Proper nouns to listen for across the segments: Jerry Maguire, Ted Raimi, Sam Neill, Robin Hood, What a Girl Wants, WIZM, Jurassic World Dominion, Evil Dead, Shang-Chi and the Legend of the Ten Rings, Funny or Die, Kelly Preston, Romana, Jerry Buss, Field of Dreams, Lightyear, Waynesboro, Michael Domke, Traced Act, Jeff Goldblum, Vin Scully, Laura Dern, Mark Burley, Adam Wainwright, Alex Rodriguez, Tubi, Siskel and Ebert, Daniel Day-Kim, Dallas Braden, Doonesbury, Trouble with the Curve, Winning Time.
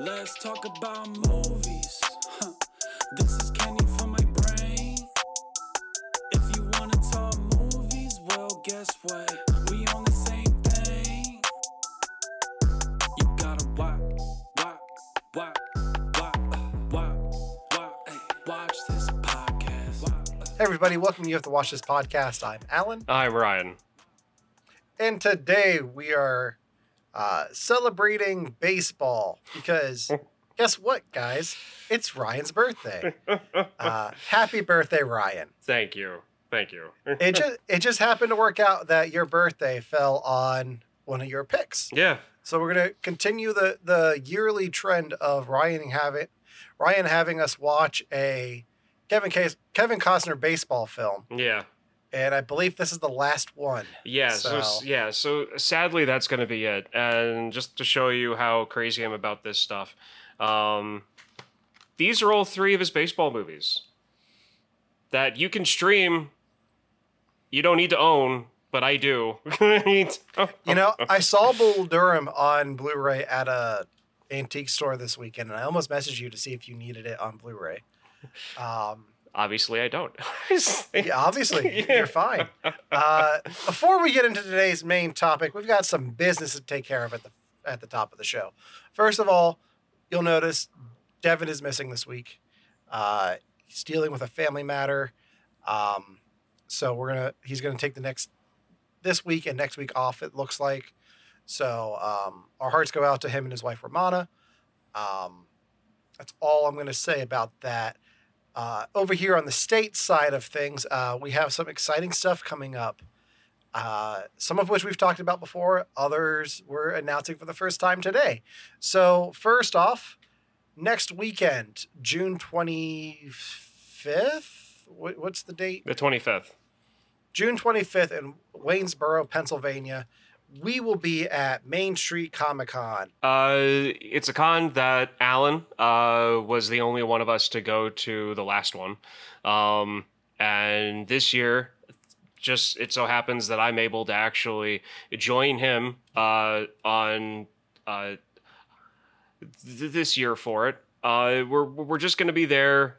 Let's talk about movies. This is candy for my brain. If you want to talk movies, well, guess what? We on the same thing. You gotta watch this podcast. Hey, everybody, welcome to You Have to Watch This Podcast. I'm Alan. I'm Ryan. And today we are celebrating baseball because guess what, guys? It's Ryan's birthday. Happy birthday, Ryan. Thank you. Thank you. It just happened to work out that your birthday fell on one of your picks. Yeah. So we're going to continue the yearly trend of Ryan having us watch a Kevin Costner baseball film. Yeah. And I believe this is the last one. Yeah. So sadly, that's going to be it. And just to show you how crazy I'm about this stuff, these are all three of his baseball movies that you can stream. You don't need to own, but I do. You know, I saw Bull Durham on Blu-ray at a antique store this weekend, and I almost messaged you to see if you needed it on Blu-ray. Obviously, I don't. Yeah, obviously, you're fine. Before we get into today's main topic, we've got some business to take care of at the top of the show. First of all, you'll notice Devin is missing this week. He's dealing with a family matter, so he's gonna take this week and next week off. It looks like. So our hearts go out to him and his wife Romana. That's all I'm gonna say about that. Over here on the state side of things, we have some exciting stuff coming up, some of which we've talked about before, others we're announcing for the first time today. So first off, next weekend, June 25th? What's the date? The 25th. June 25th in Waynesboro, Pennsylvania. We will be at Main Street Comic Con. It's a con that Alan was the only one of us to go to the last one. And this year, just it so happens that I'm able to actually join him on this year for it. We're just going to be there.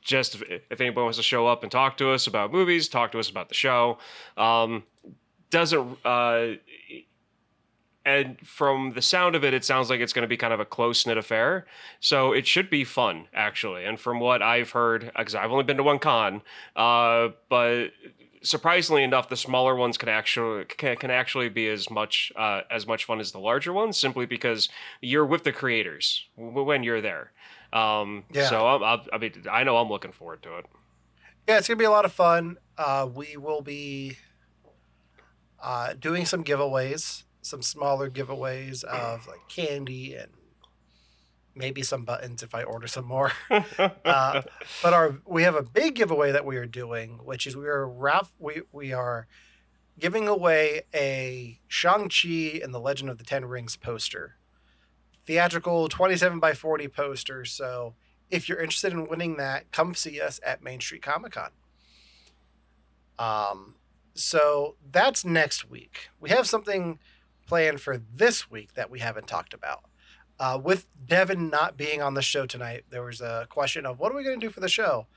Just if anyone wants to show up and talk to us about movies, talk to us about the show. And from the sound of it, it sounds like it's going to be kind of a close-knit affair. So it should be fun, actually. And from what I've heard, because I've only been to one con, but surprisingly enough, the smaller ones can actually be as much fun as the larger ones, simply because you're with the creators when you're there. So I know I'm looking forward to it. Yeah, it's gonna be a lot of fun. We will be doing some giveaways, some smaller giveaways of like candy and maybe some buttons if I order some more. But we have a big giveaway that we are doing, which is we are giving away a Shang-Chi and the Legend of the Ten Rings poster. Theatrical 27x40 poster. So if you're interested in winning that, come see us at Main Street Comic Con. So that's next week. We have something planned for this week that we haven't talked about. With Devin not being on the show tonight, there was a question of what are we going to do for the show?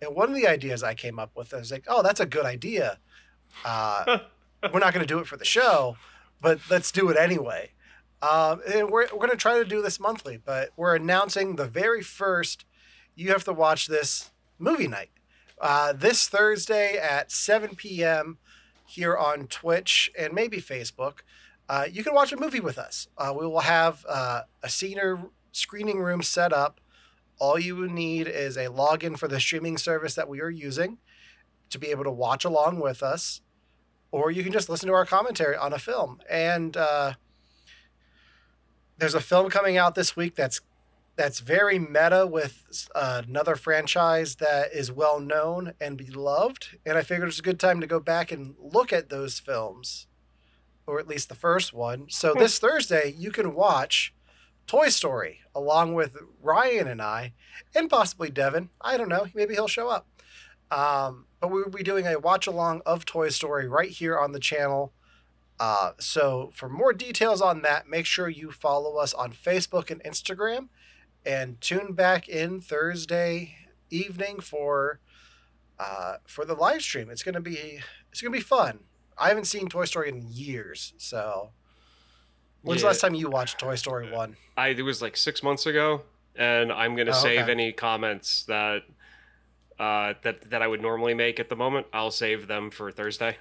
And one of the ideas I came up with, I was like, oh, that's a good idea. We're not going to do it for the show, but let's do it anyway. And we're going to try to do this monthly, but we're announcing the very first You Have to Watch This movie night this Thursday at 7 p.m. here on Twitch and maybe Facebook. You can watch a movie with us. We will have a screening room set up. All you need is a login for the streaming service that we are using to be able to watch along with us, or you can just listen to our commentary on a film. And there's a film coming out this week that's very meta with another franchise that is well known and beloved. And I figured it's a good time to go back and look at those films, or at least the first one. So this Thursday, you can watch Toy Story along with Ryan and I, and possibly Devin. I don't know. Maybe he'll show up. But we'll be doing a watch along of Toy Story right here on the channel. So for more details on that, make sure you follow us on Facebook and Instagram, and tune back in Thursday evening for the live stream. It's gonna be fun. I haven't seen Toy Story in years, so when's the last time you watched Toy Story 1? It was like 6 months ago, and I'm gonna save any comments that that I would normally make at the moment. I'll save them for Thursday.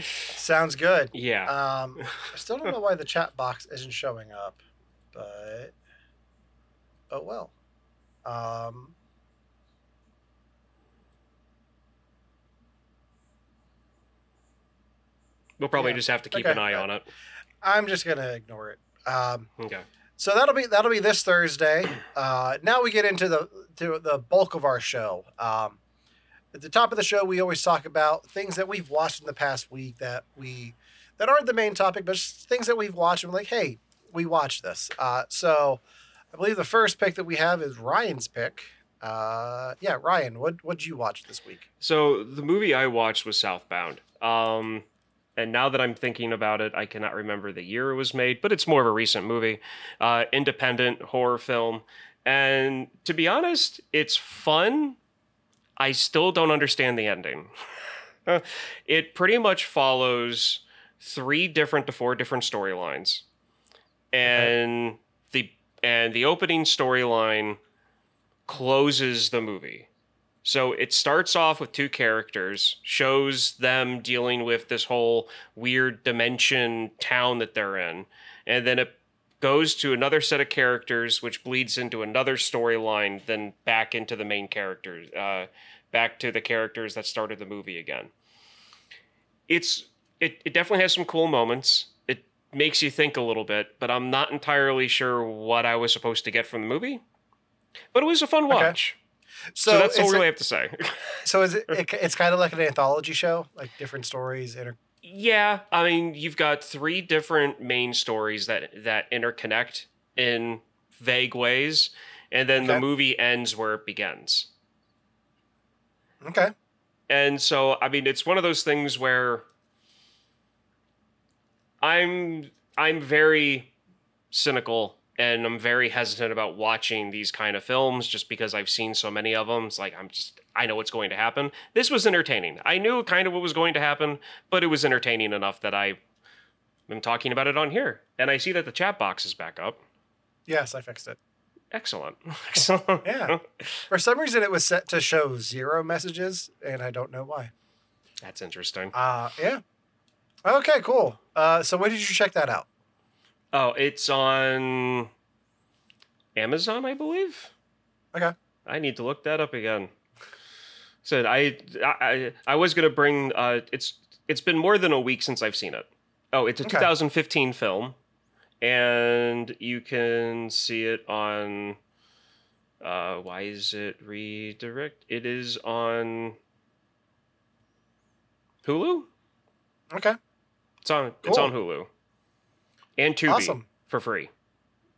Sounds good. Yeah. I still don't know why the chat box isn't showing up, but oh well. We'll probably just have to keep an eye on it. I'm just gonna ignore it. Okay. So that'll be this Thursday. Now we get into the bulk of our show. At the top of the show, we always talk about things that we've watched in the past week that aren't the main topic, but just things that we've watched and we're like, hey, we watched this. So I believe the first pick that we have is Ryan's pick. Ryan, what'd you watch this week? So the movie I watched was Southbound. And now that I'm thinking about it, I cannot remember the year it was made, but it's more of a recent movie, independent horror film. And to be honest, it's fun. I still don't understand the ending. It pretty much follows 3 to 4 different storylines. And the opening storyline closes the movie. So it starts off with 2 characters, shows them dealing with this whole weird dimension town that they're in. And then it goes to another set of characters, which bleeds into another storyline, then back into the main characters, back to the characters that started the movie again. It definitely has some cool moments. It makes you think a little bit, but I'm not entirely sure what I was supposed to get from the movie. But it was a fun watch. So that's all we really have to say. So is it's kind of like an anthology show, like different stories, Yeah, I mean, you've got 3 different main stories that interconnect in vague ways, and then the movie ends where it begins. Okay. And so, I mean, it's one of those things where I'm very cynical and I'm very hesitant about watching these kind of films just because I've seen so many of them. It's like I know what's going to happen. This was entertaining. I knew kind of what was going to happen, but it was entertaining enough that I am talking about it on here. And I see that the chat box is back up. Yes, I fixed it. Excellent. Yeah. For some reason, it was set to show 0 messages, and I don't know why. That's interesting. Yeah. Okay, cool. So when did you check that out? Oh, it's on Amazon, I believe. Okay. I need to look that up again. So I was gonna bring it's been more than a week since I've seen it. Oh, it's a 2015 film, and you can see it on. Why is it redirect? It is on Hulu. Okay. It's on Hulu, and Tubi for free.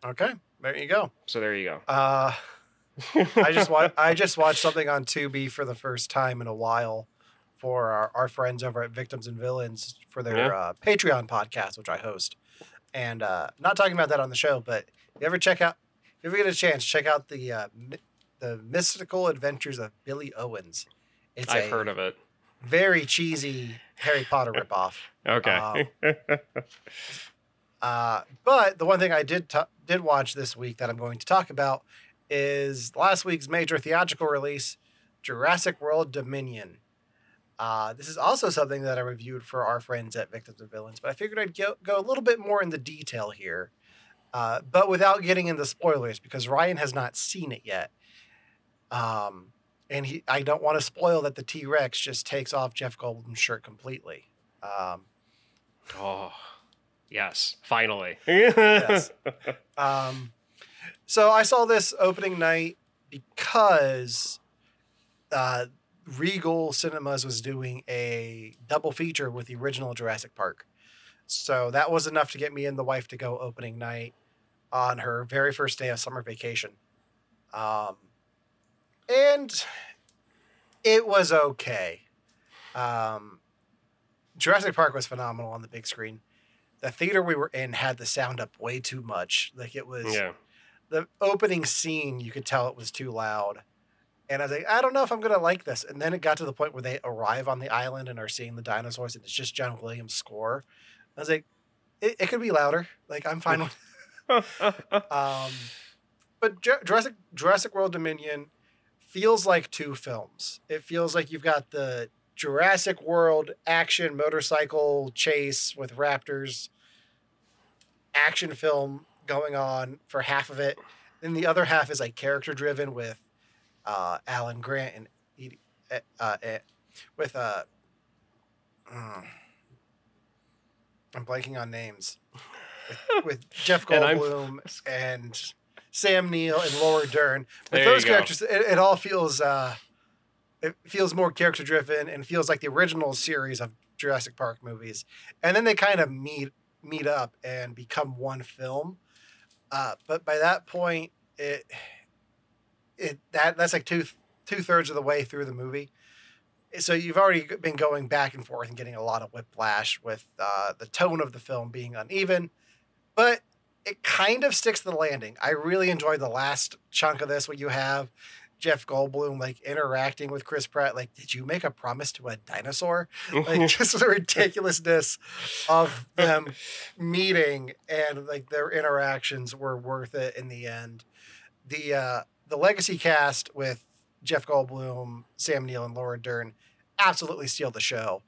Okay, there you go. So there you go. I just watched something on Tubi for the first time in a while for our friends over at Victims and Villains for their Patreon podcast, which I host. And not talking about that on the show, but if you get a chance, check out the Mystical Adventures of Billy Owens. I've heard of it. Very cheesy Harry Potter ripoff. Okay. But the one thing I did watch this week that I'm going to talk about is last week's major theatrical release, Jurassic World Dominion. This is also something that I reviewed for our friends at Victims and Villains, but I figured I'd go a little bit more into detail here, but without getting into spoilers, because Ryan has not seen it yet. And I don't want to spoil that the T-Rex just takes off Jeff Goldblum's shirt completely. Yes, finally. Yes. So I saw this opening night because Regal Cinemas was doing a double feature with the original Jurassic Park. So that was enough to get me and the wife to go opening night on her very first day of summer vacation. And it was okay. Jurassic Park was phenomenal on the big screen. The theater we were in had the sound up way too much. Like, it was the opening scene, you could tell it was too loud. And I was like, I don't know if I'm going to like this. And then it got to the point where they arrive on the island and are seeing the dinosaurs, and it's just John Williams' score. I was like, it could be louder. Like, I'm fine with it. But Jurassic World Dominion feels like two films. It feels like you've got the Jurassic World action motorcycle chase with raptors action film going on for half of it. Then the other half is like character driven with Alan Grant and Edie, I'm blanking on names, with Jeff Goldblum and Sam Neill and Laura Dern. With those characters, it all feels it feels more character driven and feels like the original series of Jurassic Park movies. And then they kind of meet up and become one film. But by that point, that's like two-thirds of the way through the movie. So you've already been going back and forth and getting a lot of whiplash with the tone of the film being uneven, but it kind of sticks the landing. I really enjoyed the last chunk of this, where you have Jeff Goldblum like interacting with Chris Pratt. Like, did you make a promise to a dinosaur? Like, just the ridiculousness of them meeting, and like their interactions were worth it in the end. The legacy cast with Jeff Goldblum, Sam Neill, and Laura Dern absolutely steal the show.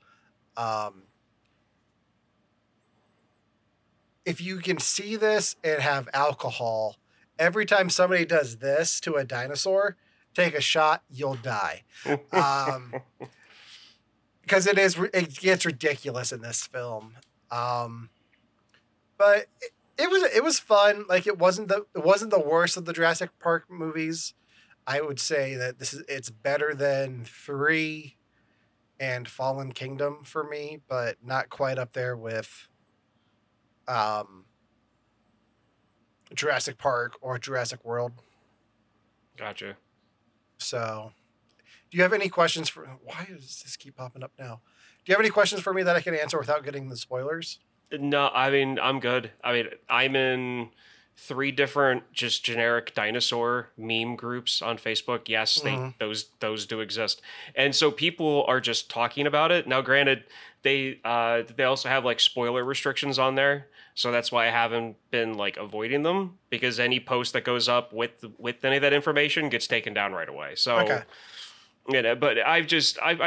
If you can see this and have alcohol, every time somebody does this to a dinosaur, take a shot, you'll die. Because it gets ridiculous in this film. But it was fun. Like, it wasn't the worst of the Jurassic Park movies. I would say that it's better than 3 and Fallen Kingdom for me, but not quite up there with Jurassic Park or Jurassic World. Gotcha. So, do you have any questions for... Why does this keep popping up now? Do you have any questions for me that I can answer without getting the spoilers? No, I mean, I'm good. I mean, I'm in 3 different just generic dinosaur meme groups on Facebook. Yes, those do exist. And so people are just talking about it. Now, granted, they also have like spoiler restrictions on there. So that's why I haven't been like avoiding them, because any post that goes up with any of that information gets taken down right away. So, okay. You know, but I've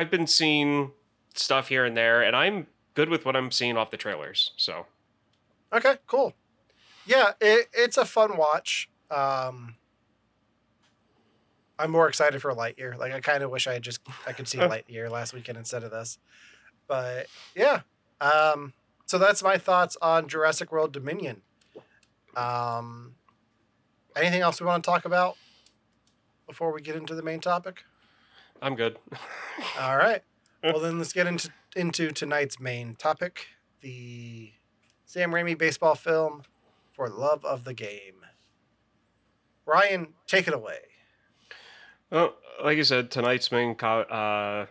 been seeing stuff here and there, and I'm good with what I'm seeing off the trailers. So. Okay, cool. Yeah, it's a fun watch. I'm more excited for Lightyear. Like, I kind of wish I could see Lightyear last weekend instead of this. But yeah, so that's my thoughts on Jurassic World Dominion. Anything else we want to talk about before we get into the main topic? I'm good. All right. Well, then let's get into tonight's main topic: the Sam Raimi baseball film, For Love of the Game. Ryan, take it away. Well, like I said, tonight's main is where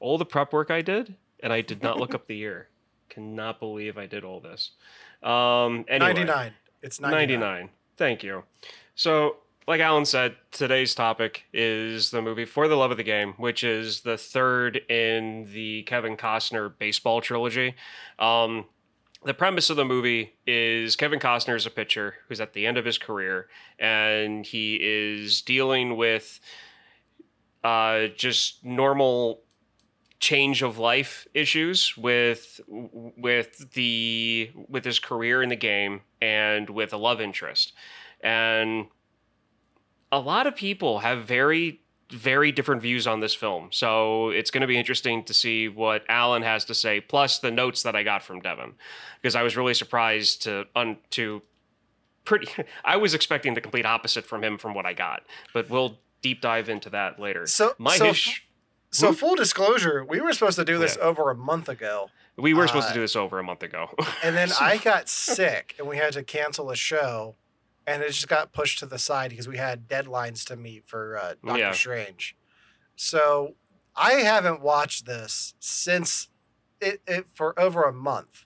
all the prep work I did, and I did not look up the year. Cannot believe I did all this. Anyway, 99. It's 99. 99. Thank you. So, like Alan said, today's topic is the movie For the Love of the Game, which is the third in the Kevin Costner baseball trilogy. The premise of the movie is Kevin Costner is a pitcher who's at the end of his career, and he is dealing with just normal change of life issues with his career in the game and with a love interest. And a lot of people have very, very different views on this film. So it's going to be interesting to see what Alan has to say, plus the notes that I got from Devin, because I was really surprised I was expecting the complete opposite from him from what I got, but we'll deep dive into that later. So full disclosure, we were supposed to do this over a month ago. We were supposed to do this over a month ago. And then I got sick and we had to cancel a show. And it just got pushed to the side because we had deadlines to meet for Doctor Strange. So I haven't watched this since it for over a month.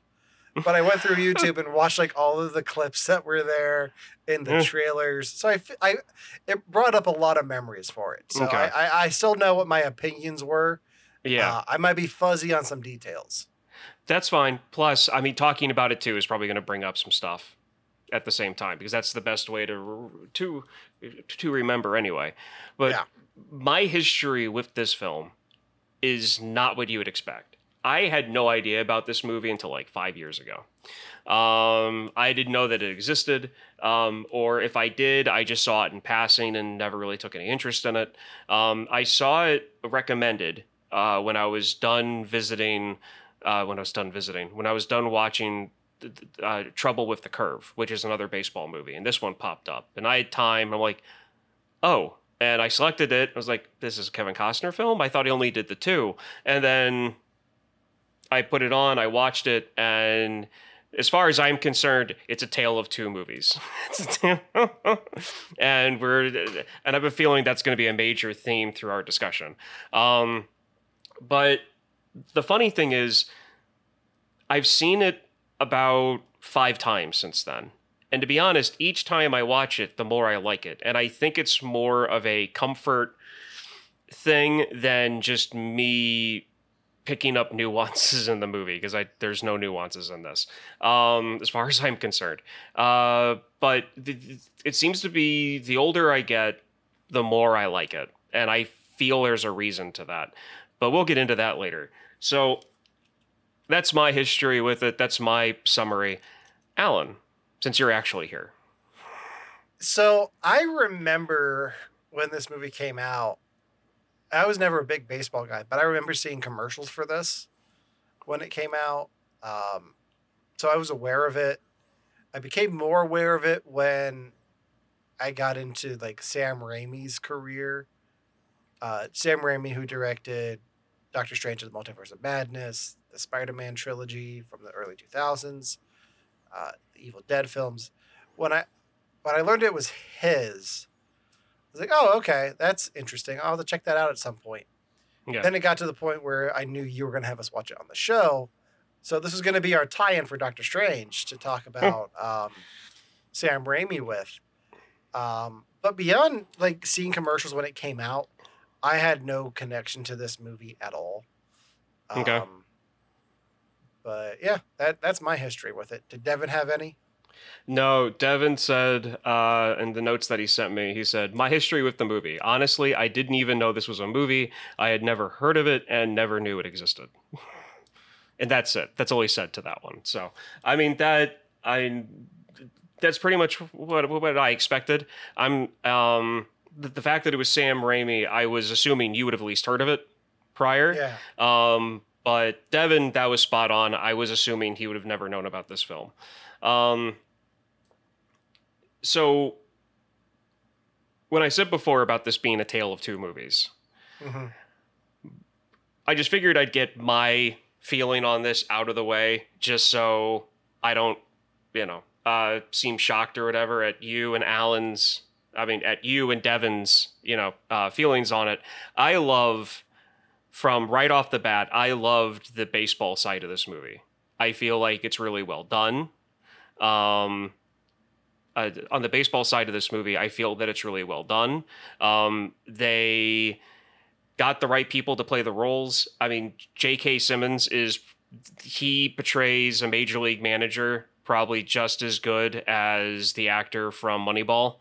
But I went through YouTube and watched like all of the clips that were there in the trailers. So it brought up a lot of memories for it. So okay. I still know what my opinions were. Yeah. I might be fuzzy on some details. That's fine. Plus, I mean, talking about it too is probably going to bring up some stuff at the same time, because that's the best way to remember anyway. But yeah. My history with this film is not what you would expect. I had no idea about this movie until like 5 years ago. I didn't know that it existed, or if I did, I just saw it in passing and never really took any interest in it. I saw it recommended when I was done visiting, when I was done watching Trouble with the Curve, which is another baseball movie, and this one popped up. And I had time. I'm like, oh, and I selected it. I was like, this is a Kevin Costner film? I thought he only did the two. And then I put it on, I watched it, and as far as I'm concerned, it's a tale of two movies. And I have a feeling that's going to be a major theme through our discussion. But the funny thing is, I've seen it about 5 times since then. And to be honest, each time I watch it, the more I like it. And I think it's more of a comfort thing than just me picking up nuances in the movie, because there's no nuances in this, as far as I'm concerned. But it seems to be the older I get, the more I like it. And I feel there's a reason to that. But we'll get into that later. So that's my history with it. That's my summary. Alan, since you're actually here. So I remember when this movie came out, I was never a big baseball guy, but I remember seeing commercials for this when it came out. So I was aware of it. I became more aware of it when I got into like Sam Raimi's career. Sam Raimi, who directed Doctor Strange and the Multiverse of Madness, the Spider-Man trilogy from the early 2000s, the Evil Dead films. When I learned it was his, I was like, oh, okay, that's interesting. I'll have to check that out at some point. Yeah. Then it got to the point where I knew you were going to have us watch it on the show. So this was going to be our tie-in for Doctor Strange to talk about Sam Raimi with. But beyond like seeing commercials when it came out, I had no connection to this movie at all. Okay. But yeah, that's my history with it. Did Devin have any? No, Devin said in the notes that he sent me, he said, my history with the movie. Honestly, I didn't even know this was a movie. I had never heard of it and never knew it existed. And that's it. That's all he said to that one. So, I mean, that's pretty much what I expected. I'm the fact that it was Sam Raimi, I was assuming you would have at least heard of it prior. Yeah. But Devin, that was spot on. I was assuming he would have never known about this film. So when I said before about this being a tale of two movies, mm-hmm. I just figured I'd get my feeling on this out of the way just so I don't, seem shocked or whatever at you and Alan's, at you and Devin's, feelings on it. I love from right off the bat, I loved the baseball side of this movie. I feel like it's really well done. On the baseball side of this movie, I feel that it's really well done. They got the right people to play the roles. J.K. Simmons he portrays a major league manager probably just as good as the actor from Moneyball.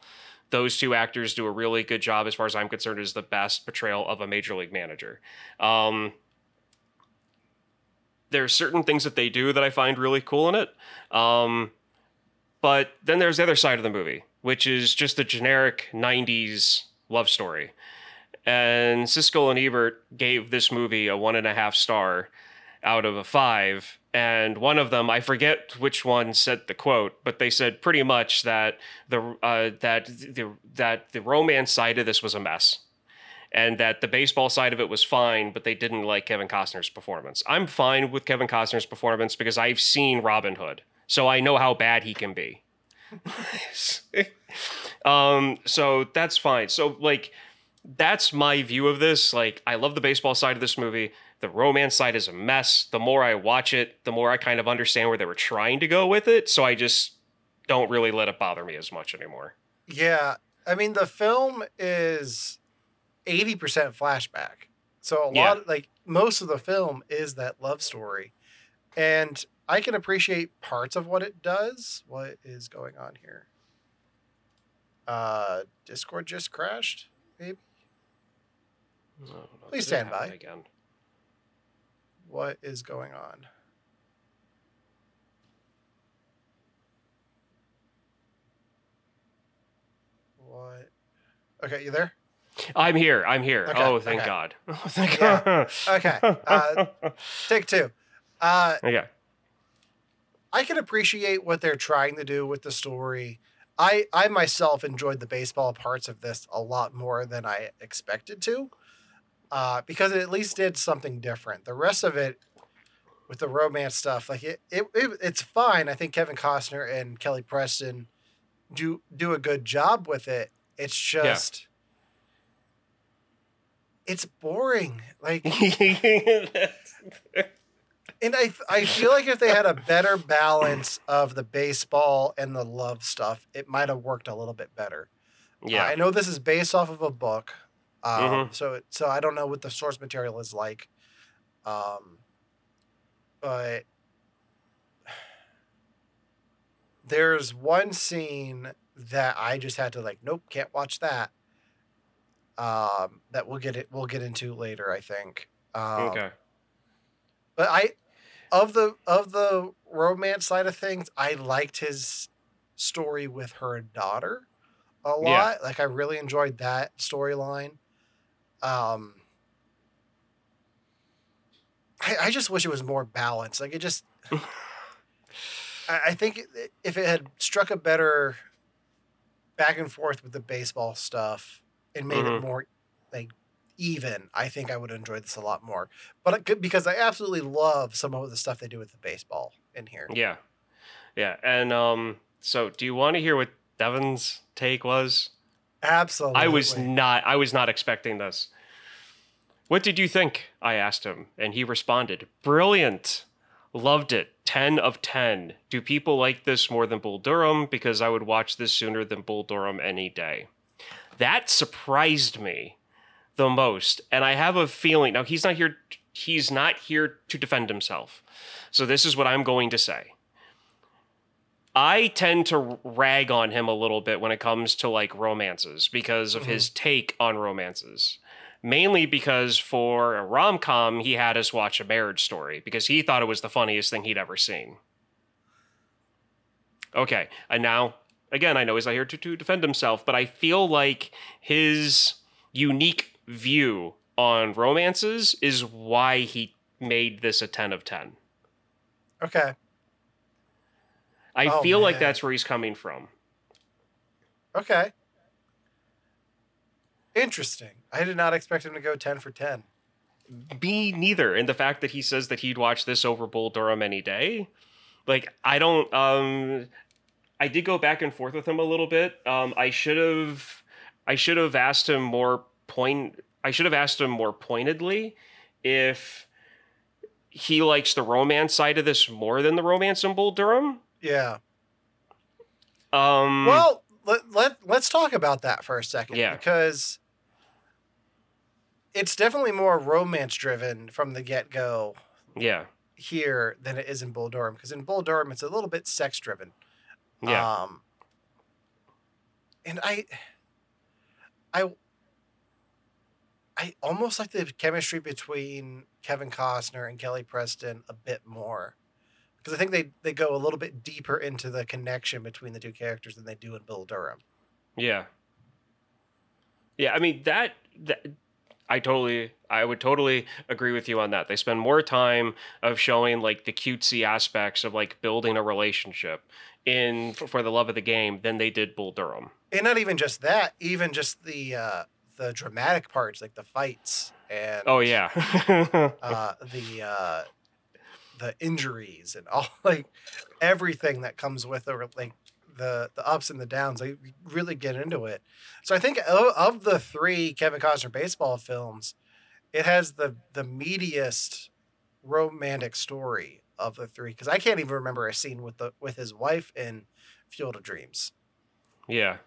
Those two actors do a really good job, as far as I'm concerned, is the best portrayal of a major league manager. There are certain things that they do that I find really cool in it. But then there's the other side of the movie, which is just the generic 90s love story. And Siskel and Ebert gave this movie a 1.5 star out of a 5. And one of them, I forget which one said the quote, but they said pretty much that the romance side of this was a mess. And that the baseball side of it was fine, but they didn't like Kevin Costner's performance. I'm fine with Kevin Costner's performance because I've seen Robin Hood. So I know how bad he can be. So that's fine. So like that's my view of this. Like, I love the baseball side of this movie. The romance side is a mess. The more I watch it, the more I kind of understand where they were trying to go with it. So I just don't really let it bother me as much anymore. Yeah. I mean, the film is 80% flashback. So a lot, like most of the film is that love story. And I can appreciate parts of what it does. What is going on here? Discord just crashed, maybe? No, please stand by. Again. What is going on? What? Okay, you there? I'm here. I'm here. Okay, oh, thank God. Oh, thank God. Okay. Take two. Okay. I can appreciate what they're trying to do with the story. I myself enjoyed the baseball parts of this a lot more than I expected to, because it at least did something different. The rest of it with the romance stuff, like it's fine. I think Kevin Costner and Kelly Preston do a good job with it. It's just, it's boring. Like, and I feel like if they had a better balance of the baseball and the love stuff, it might have worked a little bit better. Yeah, I know this is based off of a book, so I don't know what the source material is like, but there's one scene that I just had to like, nope, can't watch that. That we'll get into later, I think. Okay. But of the romance side of things, I liked his story with her daughter a lot. Yeah. Like, I really enjoyed that storyline. I just wish it was more balanced. Like, it just, I think if it had struck a better back and forth with the baseball stuff and made it more like even, I think I would enjoy this a lot more, because I absolutely love some of the stuff they do with the baseball in here. Yeah. Yeah. And so do you want to hear what Devin's take was? Absolutely. I was not expecting this. What did you think? I asked him, and he responded, brilliant. Loved it. 10 of 10. Do people like this more than Bull Durham? Because I would watch this sooner than Bull Durham any day. That surprised me the most. And I have a feeling, now he's not here to defend himself. So this is what I'm going to say. I tend to rag on him a little bit when it comes to like romances because of his take on romances. Mainly because for a rom-com, he had us watch A Marriage Story because he thought it was the funniest thing he'd ever seen. Okay. And now, again, I know he's not here to defend himself, but I feel like his unique view on romances is why he made this a 10 of 10. Okay. I feel like that's where he's coming from. Okay. Interesting. I did not expect him to go 10 for 10. Me neither. And the fact that he says that he'd watch this over Bull Durham any day, like, I don't, I did go back and forth with him a little bit. I should have asked him more pointedly if he likes the romance side of this more than the romance in Bull Durham. Yeah. Well, let's talk about that for a second. Yeah. Because it's definitely more romance driven from the get-go. Yeah. Here than it is in Bull Durham, because in Bull Durham it's a little bit sex driven. Yeah. And I almost like the chemistry between Kevin Costner and Kelly Preston a bit more, because I think they go a little bit deeper into the connection between the two characters than they do in Bull Durham. Yeah. Yeah, I mean, I would totally agree with you on that. They spend more time of showing like the cutesy aspects of like building a relationship in For the Love of the Game than they did Bull Durham. And not even just that, even just the dramatic parts, like the fights and the injuries and all, like everything that comes with it, like the ups and the downs. They really get into it. So I think of the three Kevin Costner baseball films, it has the meatiest romantic story of the three, because I can't even remember a scene with his wife in Field of Dreams. Yeah.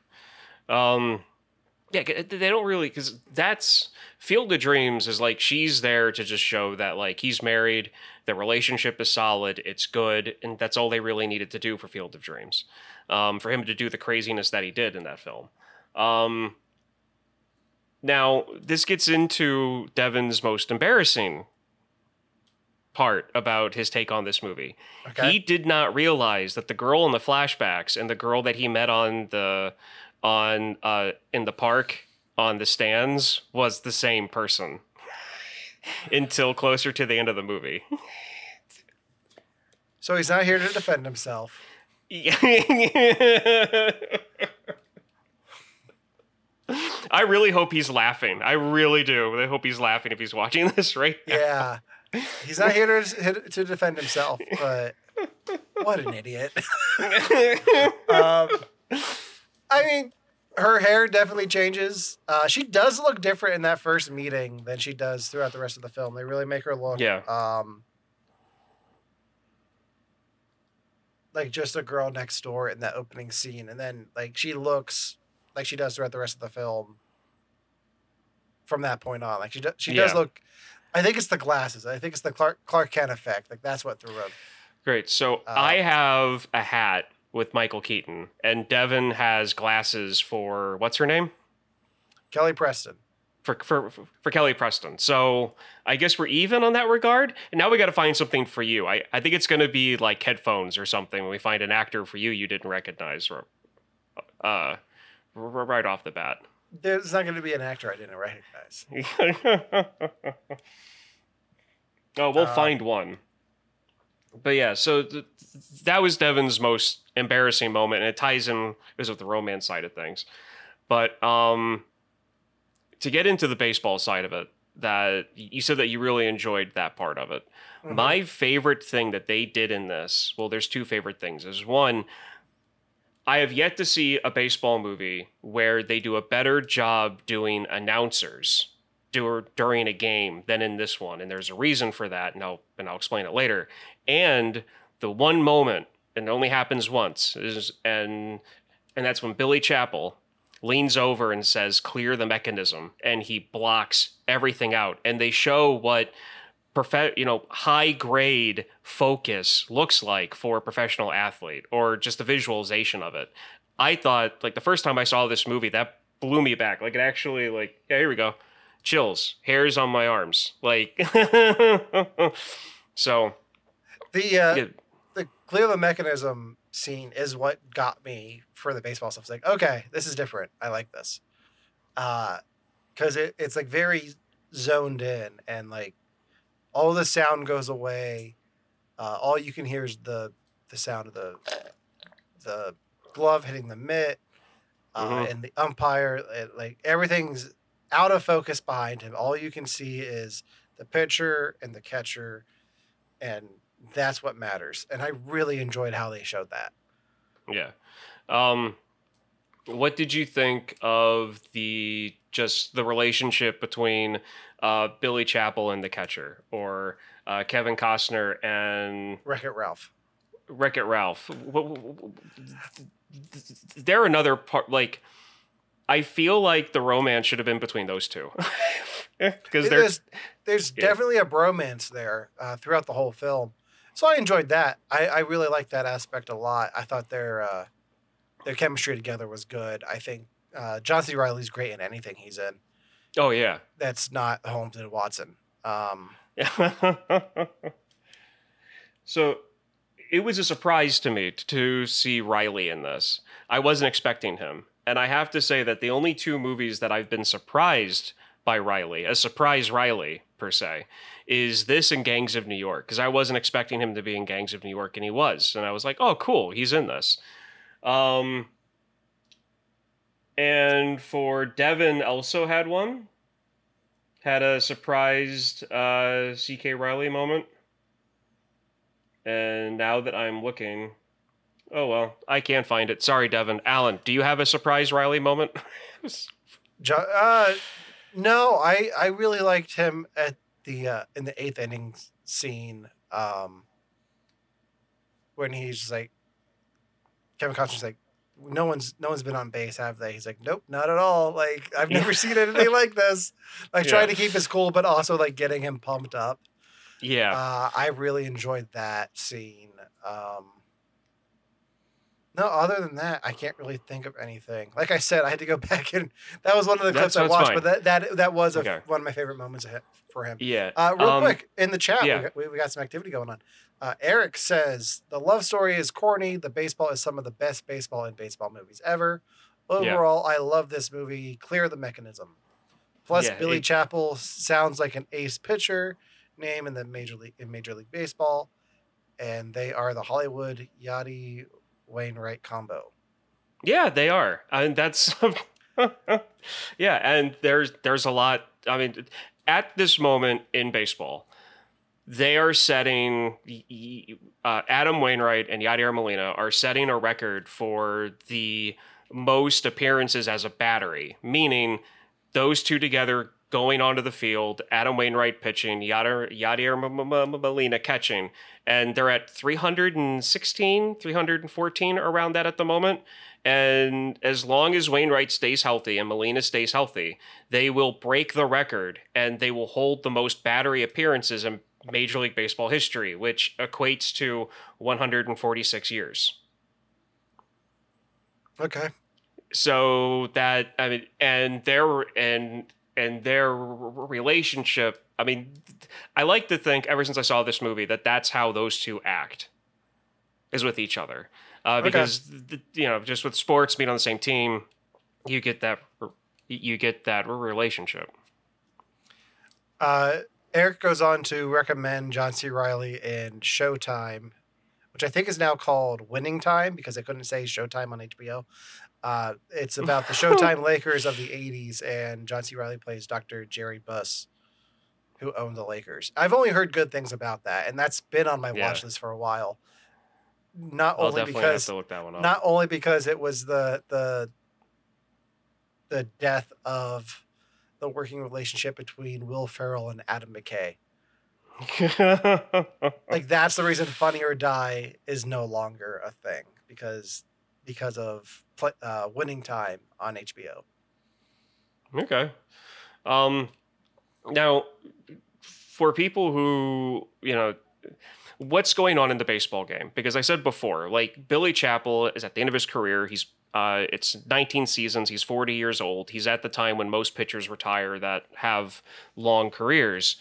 Yeah, they don't really, because that's Field of Dreams is like she's there to just show that like he's married, the relationship is solid, it's good, and that's all they really needed to do for Field of Dreams, for him to do the craziness that he did in that film. Now this gets into Devin's most embarrassing part about his take on this movie. Okay. He did not realize that the girl in the flashbacks and the girl that he met in the park on the stands was the same person until closer to the end of the movie. So he's not here to defend himself. I really hope he's laughing. I really do. I hope he's laughing if he's watching this right now. Yeah. He's not here to defend himself, but what an idiot. I mean, her hair definitely changes. She does look different in that first meeting than she does throughout the rest of the film. They really make her look like just a girl next door in that opening scene. And then like she looks like she does throughout the rest of the film from that point on. Like she does look, I think it's the glasses. I think it's the Clark Kent effect. Like that's what threw her. Great. So I have a hat with Michael Keaton, and Devin has glasses for what's her name? Kelly Preston. For Kelly Preston. So I guess we're even on that regard. And now we got to find something for you. I think it's going to be like headphones or something when we find an actor for you didn't recognize right off the bat. There's not going to be an actor I didn't recognize. Oh, we'll find one. But yeah, so that was Devin's most embarrassing moment, and it ties in with the romance side of things. But to get into the baseball side of it, that you said that you really enjoyed that part of it. Mm-hmm. My favorite thing that they did in this, well, there's two favorite things. There's one, I have yet to see a baseball movie where they do a better job doing announcers during a game than in this one, and there's a reason for that, and I'll explain it later. And the one moment, and it only happens once, is and that's when Billy Chappell leans over and says, "Clear the mechanism," and he blocks everything out. And they show what high grade focus looks like for a professional athlete, or just the visualization of it. I thought, like the first time I saw this movie, that blew me back. Like it actually, like yeah, here we go. Chills, hairs on my arms, like so. The Clear the Mechanism scene is what got me for the baseball stuff. It's like, okay, this is different. I like this because it's like very zoned in, and like all the sound goes away. All you can hear is the sound of the glove hitting the mitt, mm-hmm. and the umpire. Like everything's out of focus behind him. All you can see is the pitcher and the catcher, and that's what matters. And I really enjoyed how they showed that. Yeah. What did you think of the relationship between Billy Chappell and the catcher, or Kevin Costner and Wreck-It Ralph? They're another part, like I feel like the romance should have been between those two. Because there's definitely a bromance there throughout the whole film. So I enjoyed that. I really liked that aspect a lot. I thought their chemistry together was good. I think John C. Reilly's great in anything he's in. Oh, yeah. That's not Holmes and Watson. So it was a surprise to me to see Reilly in this. I wasn't expecting him. And I have to say that the only two movies that I've been surprised by Reilly, a surprise Reilly per se, is this and Gangs of New York. Because I wasn't expecting him to be in Gangs of New York, and he was. And I was like, oh, cool, he's in this. And for Devin also had a surprised C.K. Reilly moment. And now that I'm looking, Oh, well, I can't find it. Sorry, Devin. Alan, do you have a surprise Reilly moment? No, I really liked him at the in the eighth inning scene when he's like, Kevin Costner's like, no one's been on base, have they? He's like, nope, not at all. Like, I've never seen anything like this. Like, trying to keep his cool, but also like getting him pumped up. Yeah, I really enjoyed that scene. No, other than that, I can't really think of anything. Like I said, I had to go back, and that was one of the clips I watched. Fine. But that was one of my favorite moments for him. Yeah. Real quick in the chat, we got some activity going on. Eric says the love story is corny. The baseball is some of the best baseball and baseball movies ever. Overall, I love this movie. Clear the mechanism. Plus, Billy Chappell sounds like an ace pitcher name in the Major League Baseball, and they are the Hollywood Yadier Wainwright combo. Yeah, they are. And that's and there's a lot. I mean, at this moment in baseball, they are setting Adam Wainwright and Yadier Molina are setting a record for the most appearances as a battery, meaning those two together going onto the field, Adam Wainwright pitching, Yadier Molina catching, and they're at 316, 314 around that at the moment. And as long as Wainwright stays healthy and Molina stays healthy, they will break the record and they will hold the most battery appearances in Major League Baseball history, which equates to 146 years. Okay. So that, I mean, and their relationship, I mean, I like to think ever since I saw this movie that that's how those two act, is with each other. Because, just with sports being on the same team, you get that relationship. Eric goes on to recommend John C. Reilly in Showtime, which I think is now called Winning Time because I couldn't say Showtime on HBO. It's about the Showtime Lakers of the 80s, and John C. Reilly plays Dr. Jerry Buss, who owned the Lakers. I've only heard good things about that, and that's been on my watch list for a while. Not only because it was the death of the working relationship between Will Ferrell and Adam McKay. Like, that's the reason Funny or Die is no longer a thing because of Winning Time on HBO. Okay. Now, for people who, what's going on in the baseball game? Because I said before, like, Billy Chappell is at the end of his career. He's it's 19 seasons. He's 40 years old. He's at the time when most pitchers retire that have long careers.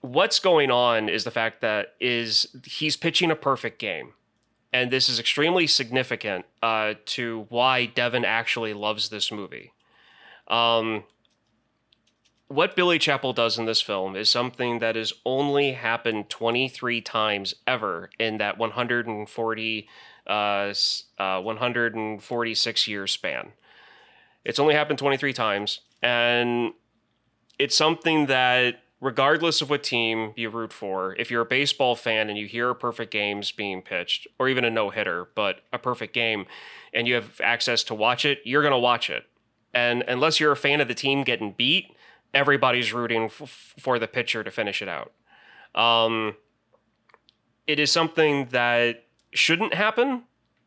What's going on is the fact that he's pitching a perfect game. And this is extremely significant to why Devin actually loves this movie. What Billy Chappell does in this film is something that has only happened 23 times ever in that 146-year span. It's only happened 23 times, and it's something that, regardless of what team you root for, if you're a baseball fan and you hear perfect games being pitched, or even a no-hitter, but a perfect game, and you have access to watch it, you're going to watch it. And unless you're a fan of the team getting beat, everybody's rooting for the pitcher to finish it out. It is something that shouldn't happen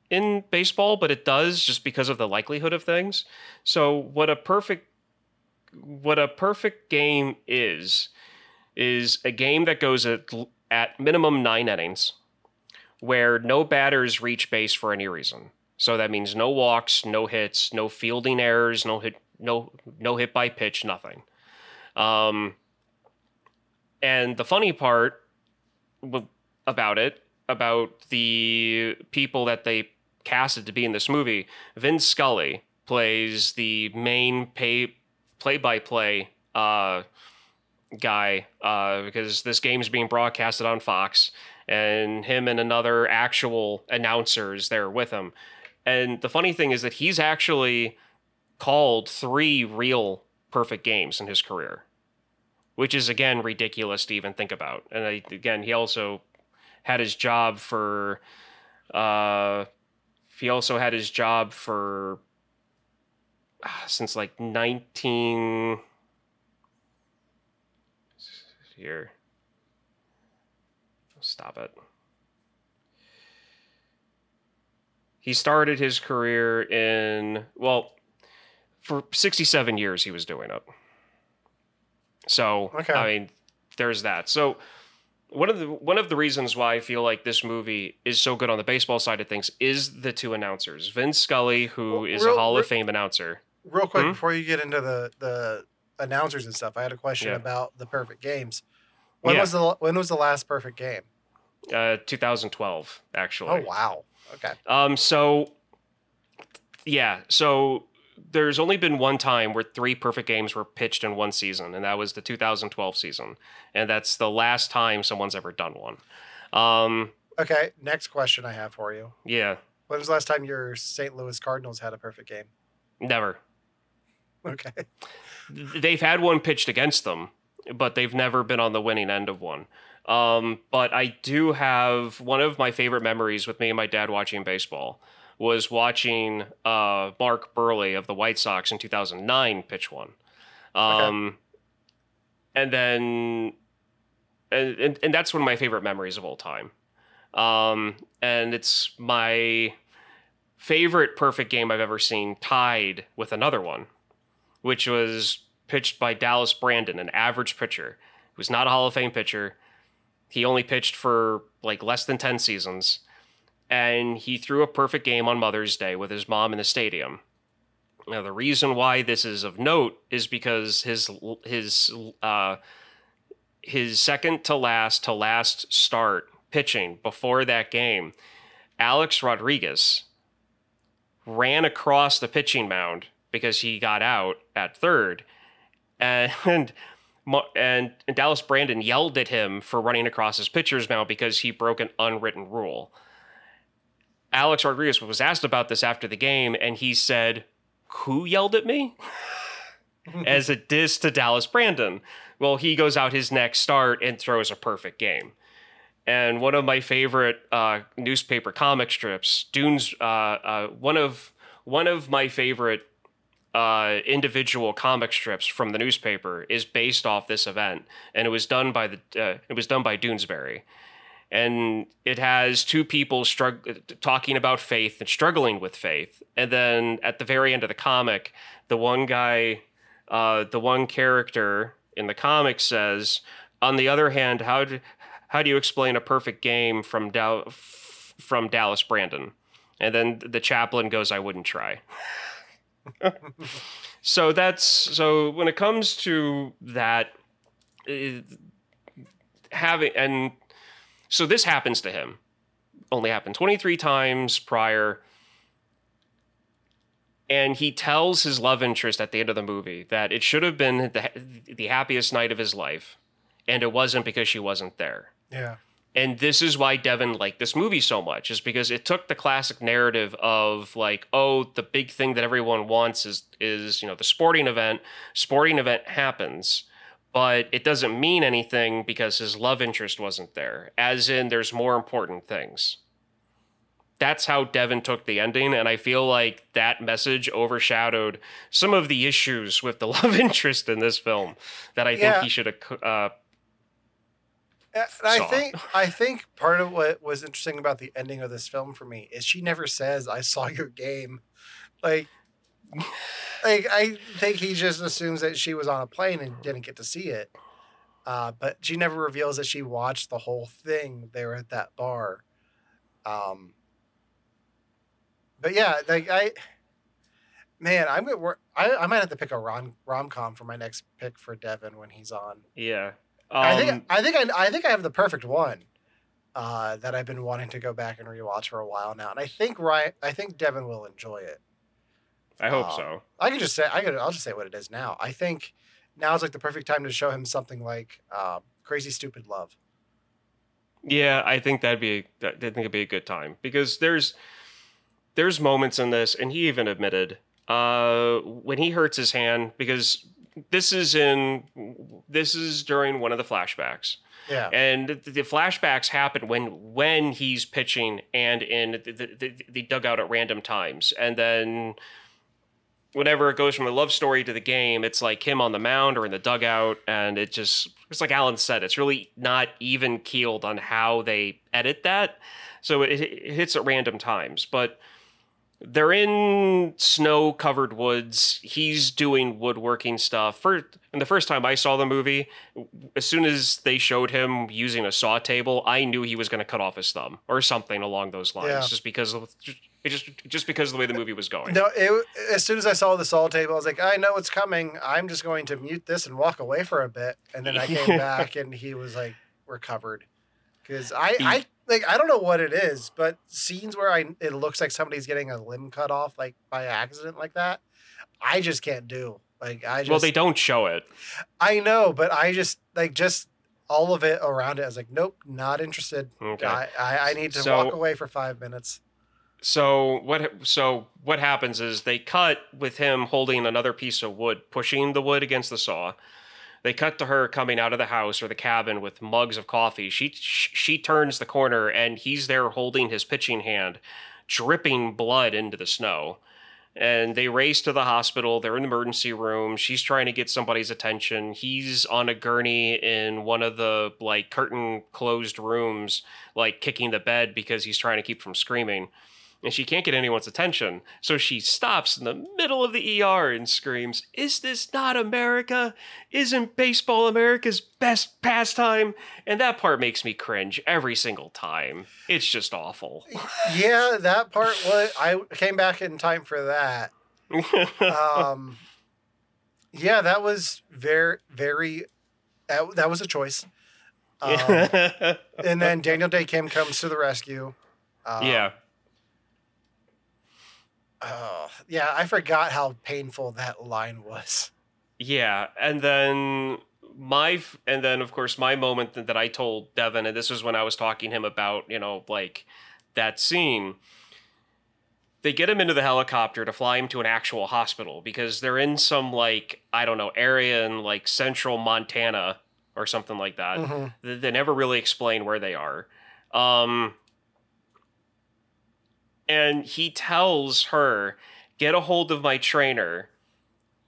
in baseball, but it does just because of the likelihood of things. So what a perfect game is a game that goes at minimum 9 innings where no batters reach base for any reason. So that means no walks, no hits, no fielding errors, no hit by pitch, nothing. And the funny part about the people that they casted to be in this movie, Vin Scully plays the main play-by-play guy, because this game's being broadcasted on Fox, and him and another actual announcer is there with him. And the funny thing is that he's actually called 3 real perfect games in his career, which is, again, ridiculous to even think about. And, again, he also had his job for He also had his job for since like 19 here. Stop it. He started his career in, well, for 67 years he was doing it. So, okay. I mean, there's that. So one of the reasons why I feel like this movie is so good on the baseball side of things is the two announcers, Vin Scully, who is a Hall of Fame announcer. Real quick, before you get into the announcers and stuff, I had a question about the perfect games. When was the last perfect game? 2012, actually. Oh, wow. Okay. So there's only been one time where three perfect games were pitched in one season, and that was the 2012 season. And that's the last time someone's ever done one. Okay. Next question I have for you. Yeah. When was the last time your St. Louis Cardinals had a perfect game? Never. Okay. They've had one pitched against them, but they've never been on the winning end of one. But I do have one of my favorite memories with me and my dad watching baseball was watching Mark Burley of the White Sox in 2009 pitch one. And then, and that's one of my favorite memories of all time. And it's my favorite perfect game I've ever seen, tied with another one, which was pitched by Dallas Braden, an average pitcher. He was not a Hall of Fame pitcher. He only pitched for like less than 10 seasons. And he threw a perfect game on Mother's Day with his mom in the stadium. Now, the reason why this is of note is because his second to last start pitching before that game, Alex Rodriguez ran across the pitching mound because he got out at third. And Dallas Braden yelled at him for running across his pitcher's mound because he broke an unwritten rule. Alex Rodriguez was asked about this after the game, and he said, "Who yelled at me?" as a diss to Dallas Braden. Well, he goes out his next start and throws a perfect game. And one of my favorite newspaper comic strips, one of my favorite individual comic strips from the newspaper is based off this event, and it was done by Doonesbury, and it has two people talking about faith and struggling with faith, and then at the very end of the comic, the one character in the comic says, "On the other hand, how do you explain a perfect game from Dallas Braden?" And then the chaplain goes, "I wouldn't try." So when it comes to that, this happens to him. Only happened 23 times prior. And he tells his love interest at the end of the movie that it should have been the happiest night of his life, and it wasn't because she wasn't there. Yeah. And this is why Devin liked this movie so much, is because it took the classic narrative of like, oh, the big thing that everyone wants is, you know, the sporting event. Sporting event happens, but it doesn't mean anything because his love interest wasn't there, as in there's more important things. That's how Devin took the ending. And I feel like that message overshadowed some of the issues with the love interest in this film that I think he should have I think part of what was interesting about the ending of this film for me is she never says, "I saw your game." Like I think he just assumes that she was on a plane and didn't get to see it. But she never reveals that she watched the whole thing there at that bar. But yeah, like I might have to pick a rom-com for my next pick for Devin when he's on. Yeah. I think I have the perfect one that I've been wanting to go back and rewatch for a while now, and I think Devin will enjoy it. I hope so. I'll just say what it is now. I think now is like the perfect time to show him something like Crazy Stupid Love. Yeah, I think it'd be a good time because there's moments in this, and he even admitted when he hurts his hand because. This is during one of the flashbacks. Yeah. And the flashbacks happen when he's pitching and in the dugout at random times. And then whenever it goes from a love story to the game, it's like him on the mound or in the dugout. And it just, it's like Alan said, it's really not even keeled on how they edit that. So it hits at random times, but they're in snow covered woods. He's doing woodworking stuff. And the first time I saw the movie, as soon as they showed him using a saw table, I knew he was going to cut off his thumb or something along those lines, just because of the way the movie was going. No, as soon as I saw the saw table, I was like, I know it's coming. I'm just going to mute this and walk away for a bit. And then I came back and he was like recovered. Because I don't know what it is, but scenes where it looks like somebody's getting a limb cut off, like by accident, like that, I just can't do. Well, they don't show it. I know, but I just all of it around it. I was like, nope, not interested. Okay. I need to walk away for 5 minutes. So what happens is they cut with him holding another piece of wood, pushing the wood against the saw. They cut to her coming out of the house or the cabin with mugs of coffee. She turns the corner and he's there holding his pitching hand, dripping blood into the snow. And they race to the hospital. They're in the emergency room. She's trying to get somebody's attention. He's on a gurney in one of the like curtain closed rooms, like kicking the bed because he's trying to keep from screaming. And she can't get anyone's attention. So she stops in the middle of the ER and screams, "Is this not America? Isn't baseball America's best pastime?" And that part makes me cringe every single time. It's just awful. Yeah, that part was, I came back in time for that. Yeah, that was very, very, that was a choice. And then Daniel Day-Kim comes to the rescue. Yeah, I forgot how painful that line was. Yeah, and then of course my moment that I told Devin, and this was when I was talking to him about, you know, like that scene. They get him into the helicopter to fly him to an actual hospital because they're in some like, I don't know, area in like central Montana or something like that. Mm-hmm. They never really explain where they are. And he tells her, "Get a hold of my trainer.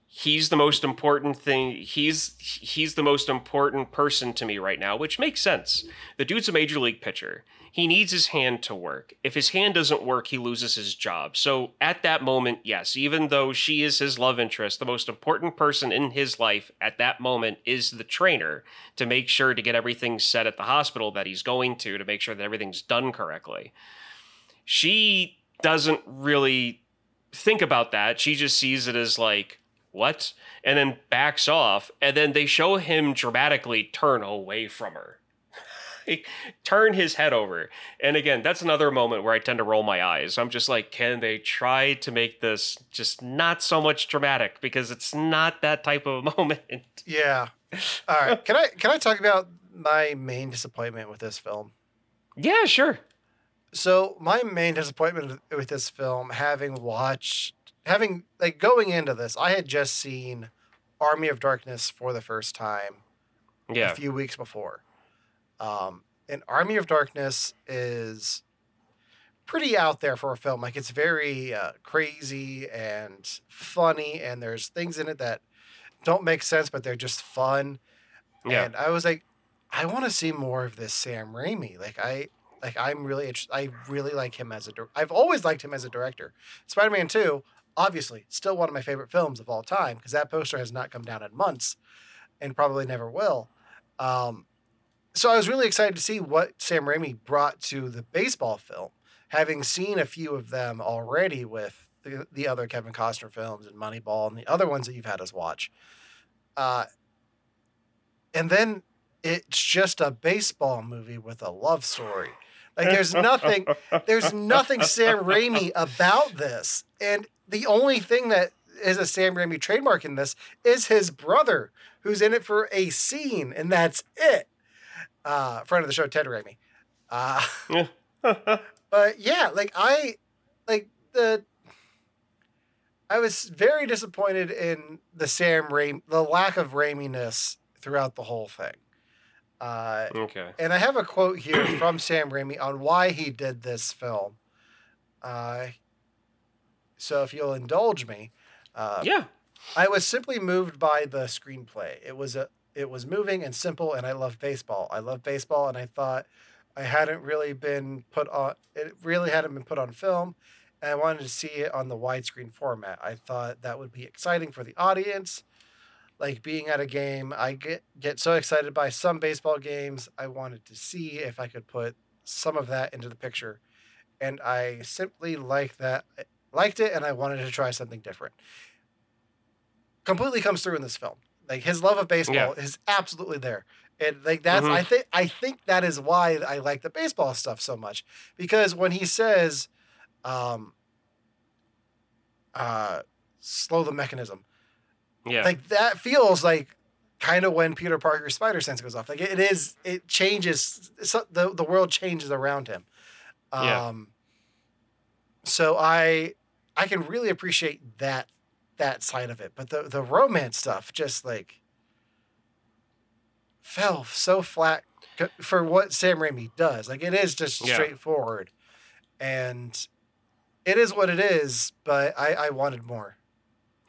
He's the most important thing. He's the most important person to me right now," which makes sense. The dude's a major league pitcher. He needs his hand to work. If his hand doesn't work, he loses his job. So at that moment, yes, even though she is his love interest, the most important person in his life at that moment is the trainer to make sure to get everything set at the hospital that he's going to make sure that everything's done correctly. She doesn't really think about that. She just sees it as like, what? And then backs off. And then they show him dramatically turn away from her. Turn his head over. And again, that's another moment where I tend to roll my eyes. I'm just like, can they try to make this just not so much dramatic? Because it's not that type of a moment. Yeah. All right. Can I talk about my main disappointment with this film? Yeah, sure. So my main disappointment with this film, going into this, I had just seen Army of Darkness for the first time a few weeks before. And Army of Darkness is pretty out there for a film. Like, it's very crazy and funny, and there's things in it that don't make sense, but they're just fun. Yeah. And I was like, I want to see more of this Sam Raimi. I'm really interested. I really like him as a director. I've always liked him as a director. Spider-Man 2, obviously, still one of my favorite films of all time because that poster has not come down in months and probably never will. So I was really excited to see what Sam Raimi brought to the baseball film, having seen a few of them already with the other Kevin Costner films and Moneyball and the other ones that you've had us watch. And then it's just a baseball movie with a love story. Like, there's nothing Sam Raimi about this. And the only thing that is a Sam Raimi trademark in this is his brother, who's in it for a scene, and that's it. Friend of the show, Ted Raimi. But yeah, I was very disappointed in the lack of Raimi-ness throughout the whole thing. Okay. And I have a quote here from Sam Raimi on why he did this film. So if you'll indulge me. Yeah. I was simply moved by the screenplay. It was moving and simple, and I love baseball. And I thought it really hadn't been put on film, and I wanted to see it on the widescreen format. I thought that would be exciting for the audience. Like being at a game, I get so excited by some baseball games. I wanted to see if I could put some of that into the picture, and I simply liked it, and I wanted to try something different. Completely comes through in this film. Like his love of baseball is absolutely there. And like that's I think that is why I like the baseball stuff so much. Because when he says slow the mechanism. Yeah. Like that feels like kind of when Peter Parker's spider sense goes off. Like it changes, the world changes around him. So I can really appreciate that side of it. But the romance stuff just like fell so flat for what Sam Raimi does. Like it is just straightforward, and it is what it is, but I wanted more.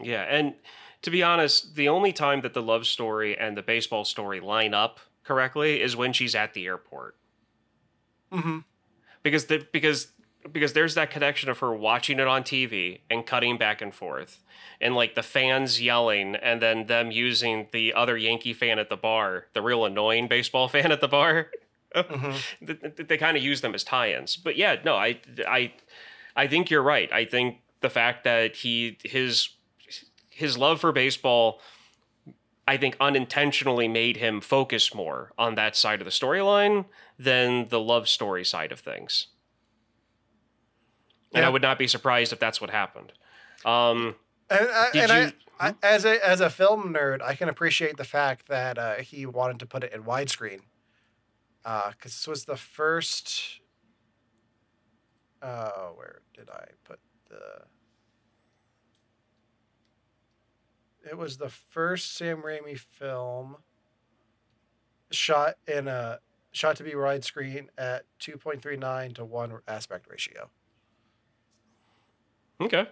Yeah. And to be honest, the only time that the love story and the baseball story line up correctly is when she's at the airport. Mm-hmm. Because there's that connection of her watching it on TV and cutting back and forth and like the fans yelling and then them using the other Yankee fan at the bar, the real annoying baseball fan at the bar. Mm-hmm. They kind of use them as tie-ins. But yeah, no, I think you're right. I think the fact that his love for baseball, I think unintentionally made him focus more on that side of the storyline than the love story side of things. And I would not be surprised if that's what happened. As a film nerd, I can appreciate the fact that he wanted to put it in widescreen. Because this was the first... where did I put the... It was the first Sam Raimi film shot to be widescreen at 2.39 to 1 aspect ratio. Okay.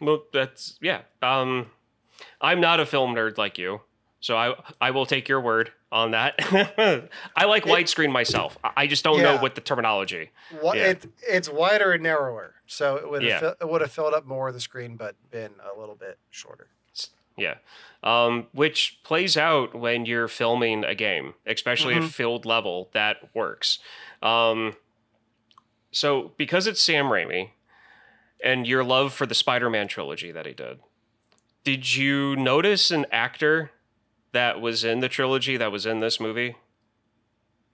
Well, that's I'm not a film nerd like you, so I will take your word on that. I like widescreen myself. I just don't know what the terminology. It's wider and narrower, so it would have filled up more of the screen, but been a little bit shorter. Yeah, which plays out when you're filming a game, especially at field level. That works. So because it's Sam Raimi and your love for the Spider-Man trilogy that he did you notice an actor that was in the trilogy that was in this movie?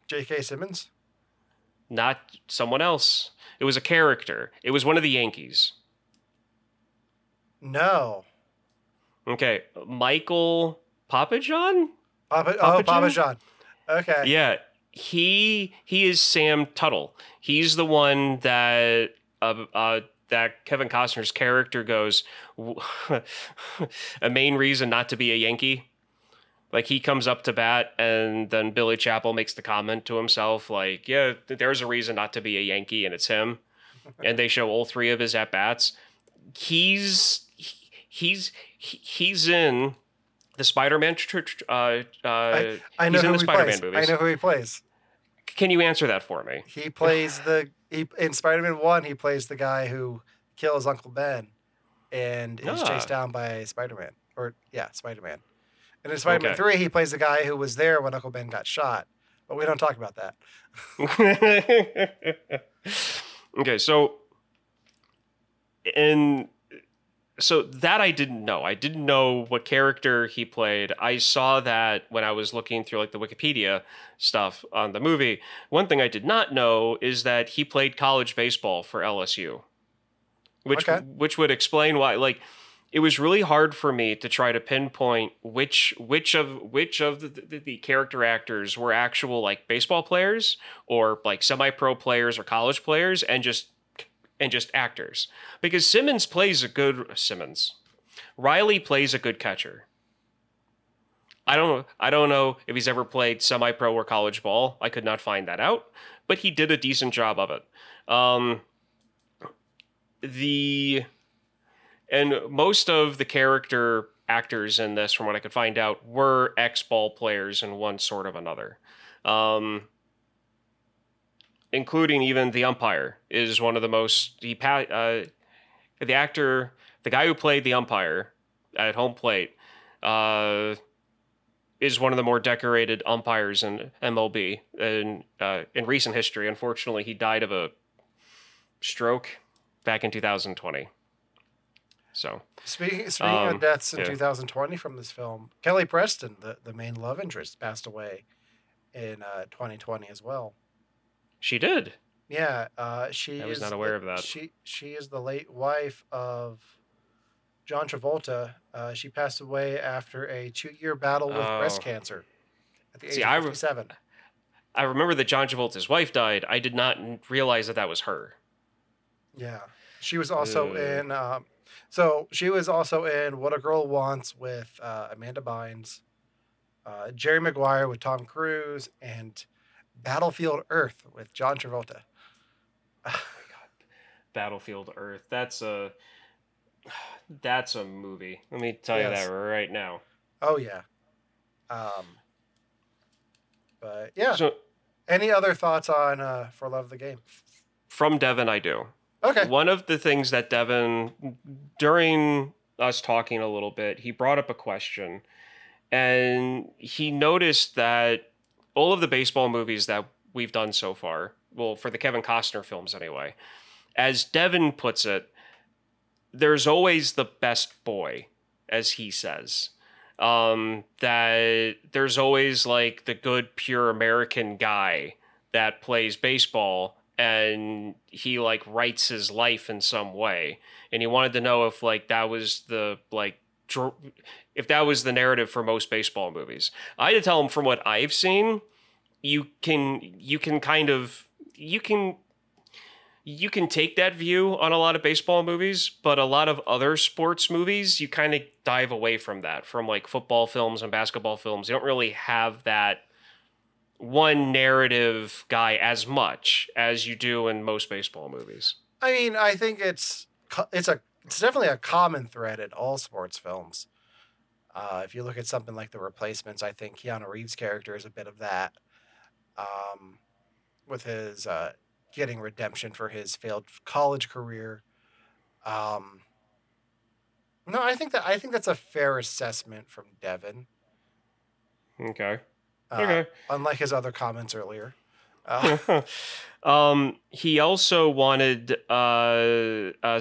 J.K. Simmons? Not someone else. It was a character. It was one of the Yankees. No. Okay. Michael Papajohn? Papajohn. Okay. Yeah. He is Sam Tuttle. He's the one that that Kevin Costner's character goes, a main reason not to be a Yankee. Like he comes up to bat and then Billy Chappell makes the comment to himself like, yeah, there's a reason not to be a Yankee and it's him. And they show all three of his at-bats. He's in the Spider-Man movies. I know who he plays. Can you answer that for me? He plays in Spider-Man 1, he plays the guy who kills Uncle Ben and is chased down by Spider-Man. Spider-Man. And in Spider-Man 3, he plays the guy who was there when Uncle Ben got shot. But we don't talk about that. Okay, so that I didn't know. I didn't know what character he played. I saw that when I was looking through like the Wikipedia stuff on the movie. One thing I did not know is that he played college baseball for LSU, which would explain why. Like, it was really hard for me to try to pinpoint which of the character actors were actual like baseball players or like semi-pro players or college players and just actors, because Reilly plays a good catcher. I don't know if he's ever played semi-pro or college ball. I could not find that out, but he did a decent job of it. And most of the character actors in this, from what I could find out, were ex-ball players in one sort of another. Including even the umpire is one of the most... the actor, the guy who played the umpire at home plate, is one of the more decorated umpires in MLB in recent history. Unfortunately, he died of a stroke back in 2020. So speaking of deaths in 2020 from this film, Kelly Preston, the main love interest, passed away in 2020 as well. She did. Yeah, I was not aware of that. She is the late wife of John Travolta. She passed away after a 2-year battle with breast cancer at the age of 57. I remember that John Travolta's wife died. I did not realize that was her. Yeah, she was also in. She was also in What a Girl Wants with Amanda Bynes, Jerry Maguire with Tom Cruise, and Battlefield Earth with John Travolta. Oh my God. Battlefield Earth. That's a movie. Let me tell you that right now. Oh yeah. But yeah. So, any other thoughts on For Love of the Game? From Devin, I do. Okay. One of the things that Devin, during us talking a little bit, he brought up a question, and he noticed that all of the baseball movies that we've done so far, well, for the Kevin Costner films anyway, as Devin puts it, there's always the best boy, as he says. That there's always like the good, pure American guy that plays baseball, and he like writes his life in some way. And he wanted to know if like that was the if that was the narrative for most baseball movies. I had to tell him, from what I've seen, you can take that view on a lot of baseball movies, but a lot of other sports movies, you kind of dive away from that, from like football films and basketball films. You don't really have that one narrative guy as much as you do in most baseball movies. I mean, I think it's definitely a common thread in all sports films. If you look at something like The Replacements, I think Keanu Reeves' character is a bit of that, with his getting redemption for his failed college career. No, I think that's a fair assessment from Devin. Okay. Okay. Unlike his other comments earlier. He also wanted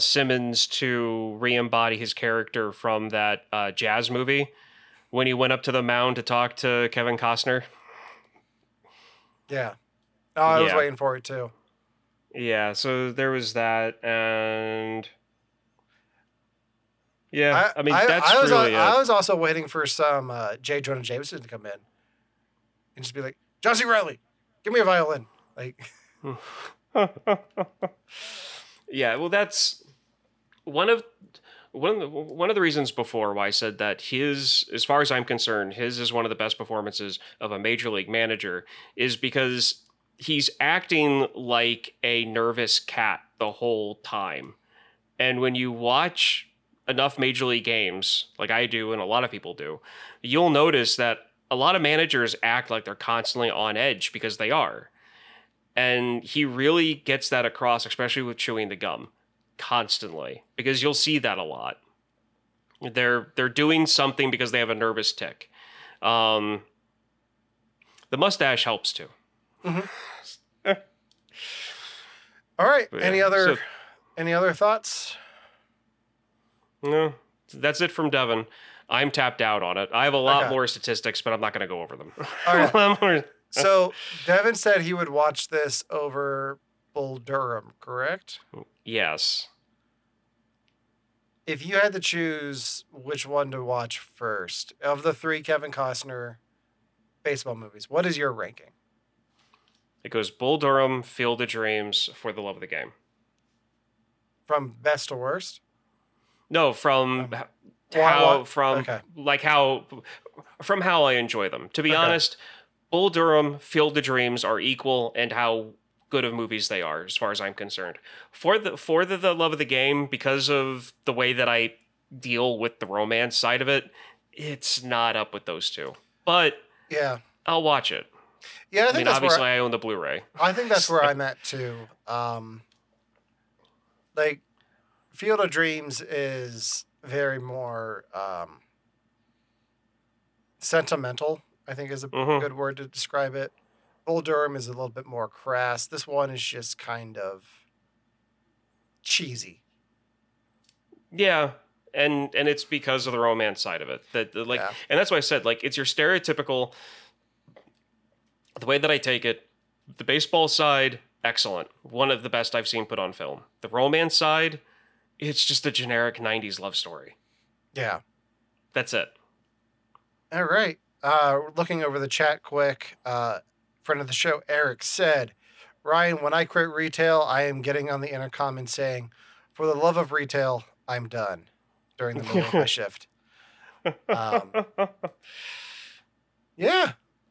Simmons to re-embody his character from that jazz movie when he went up to the mound to talk to Kevin Costner. Yeah. Oh, I was waiting for it too. Yeah, so there was that, and yeah, I mean, that's really it. I was also waiting for some J. Jonah Jameson to come in and just be like, John C. Reilly, give me a violin. Like, yeah, well, that's one of the reasons before why I said that his, as far as I'm concerned, his is one of the best performances of a major league manager, is because he's acting like a nervous cat the whole time. And when you watch enough major league games, like I do and a lot of people do, you'll notice that a lot of managers act like they're constantly on edge, because they are. And he really gets that across, especially with chewing the gum constantly, because you'll see that a lot. They're doing something because they have a nervous tick. The mustache helps too. Mm-hmm. All right. But any other thoughts? No, that's it from Devin. I'm tapped out on it. I have a lot more statistics, but I'm not going to go over them. All right. So Devin said he would watch this over Bull Durham, correct? Yes. If you had to choose which one to watch first of the three Kevin Costner baseball movies, what is your ranking? It goes Bull Durham, Field of Dreams, For the Love of the Game. From best to worst? No, from... Like how from how I enjoy them. To be honest, Bull Durham, Field of Dreams are equal in how good of movies they are, as far as I'm concerned. For the Love of the Game, because of the way that I deal with the romance side of it, it's not up with those two. But yeah, I'll watch it. Yeah, I think that's obviously where I own the Blu-ray. I think that's where I'm at too. Like Field of Dreams is very more sentimental, I think is a good word to describe it. Bull Durham is a little bit more crass. This one is just kind of cheesy. Yeah, and it's because of the romance side of it. And that's why I said, like, it's your stereotypical. The way that I take it, the baseball side, excellent. One of the best I've seen put on film. The romance side, it's just a generic 90s love story. Yeah. That's it. All right. Looking over the chat quick, friend of the show, Eric, said, Ryan, when I quit retail, I am getting on the intercom and saying, for the love of retail, I'm done, during the middle of my shift. Yeah.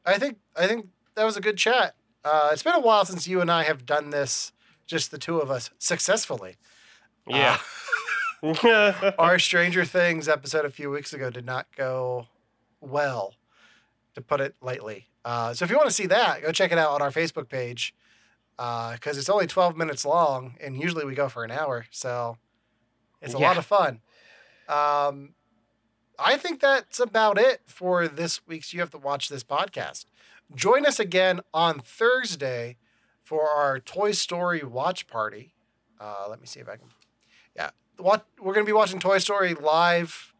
I think that was a good chat. It's been a while since you and I have done this, just the two of us, successfully. Yeah. Our Stranger Things episode a few weeks ago did not go well, to put it lightly. So if you want to see that, go check it out on our Facebook page, because it's only 12 minutes long, and usually we go for an hour, so it's a lot of fun. I think that's about it for this week's You Have to Watch This podcast. Join us again on Thursday for our Toy Story watch party. Let me see if I can. Yeah, we're going to be watching Toy Story live.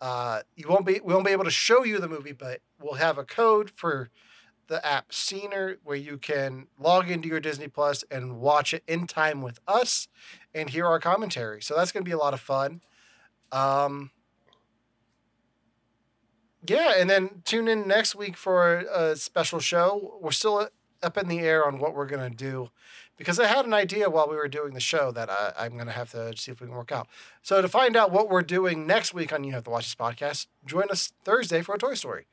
We won't be able to show you the movie, but we'll have a code for the app Scener where you can log into your Disney Plus and watch it in time with us and hear our commentary. So that's going to be a lot of fun. Yeah, and then tune in next week for a special show. We're still up in the air on what we're going to do, because I had an idea while we were doing the show that I'm going to have to see if we can work out. So to find out what we're doing next week on You Have to Watch This podcast, join us Thursday for a Toy Story.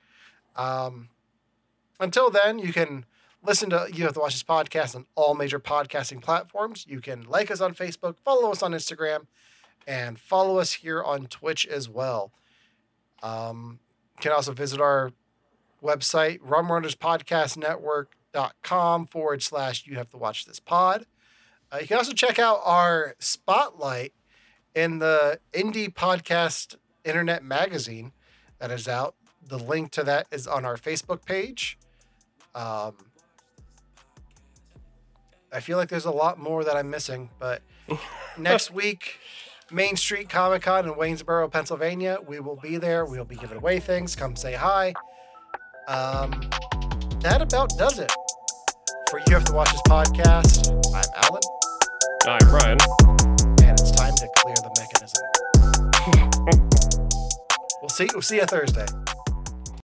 Until then, you can listen to You Have to Watch This podcast on all major podcasting platforms. You can like us on Facebook, follow us on Instagram, and follow us here on Twitch as well. You can also visit our website, rumrunnerspodcastnetwork.com/ You Have to Watch This pod. You can also check out our spotlight in the Indie Podcast Internet Magazine that is out. The link to that is on our Facebook page. I feel like there's a lot more that I'm missing, but next week, Main Street Comic Con in Waynesboro, Pennsylvania. We will be there. We'll be giving away things. Come say hi. That about does it for You Have to Watch This podcast. I'm Alan. I'm Ryan. And it's time to clear the mechanism. We'll see you Thursday.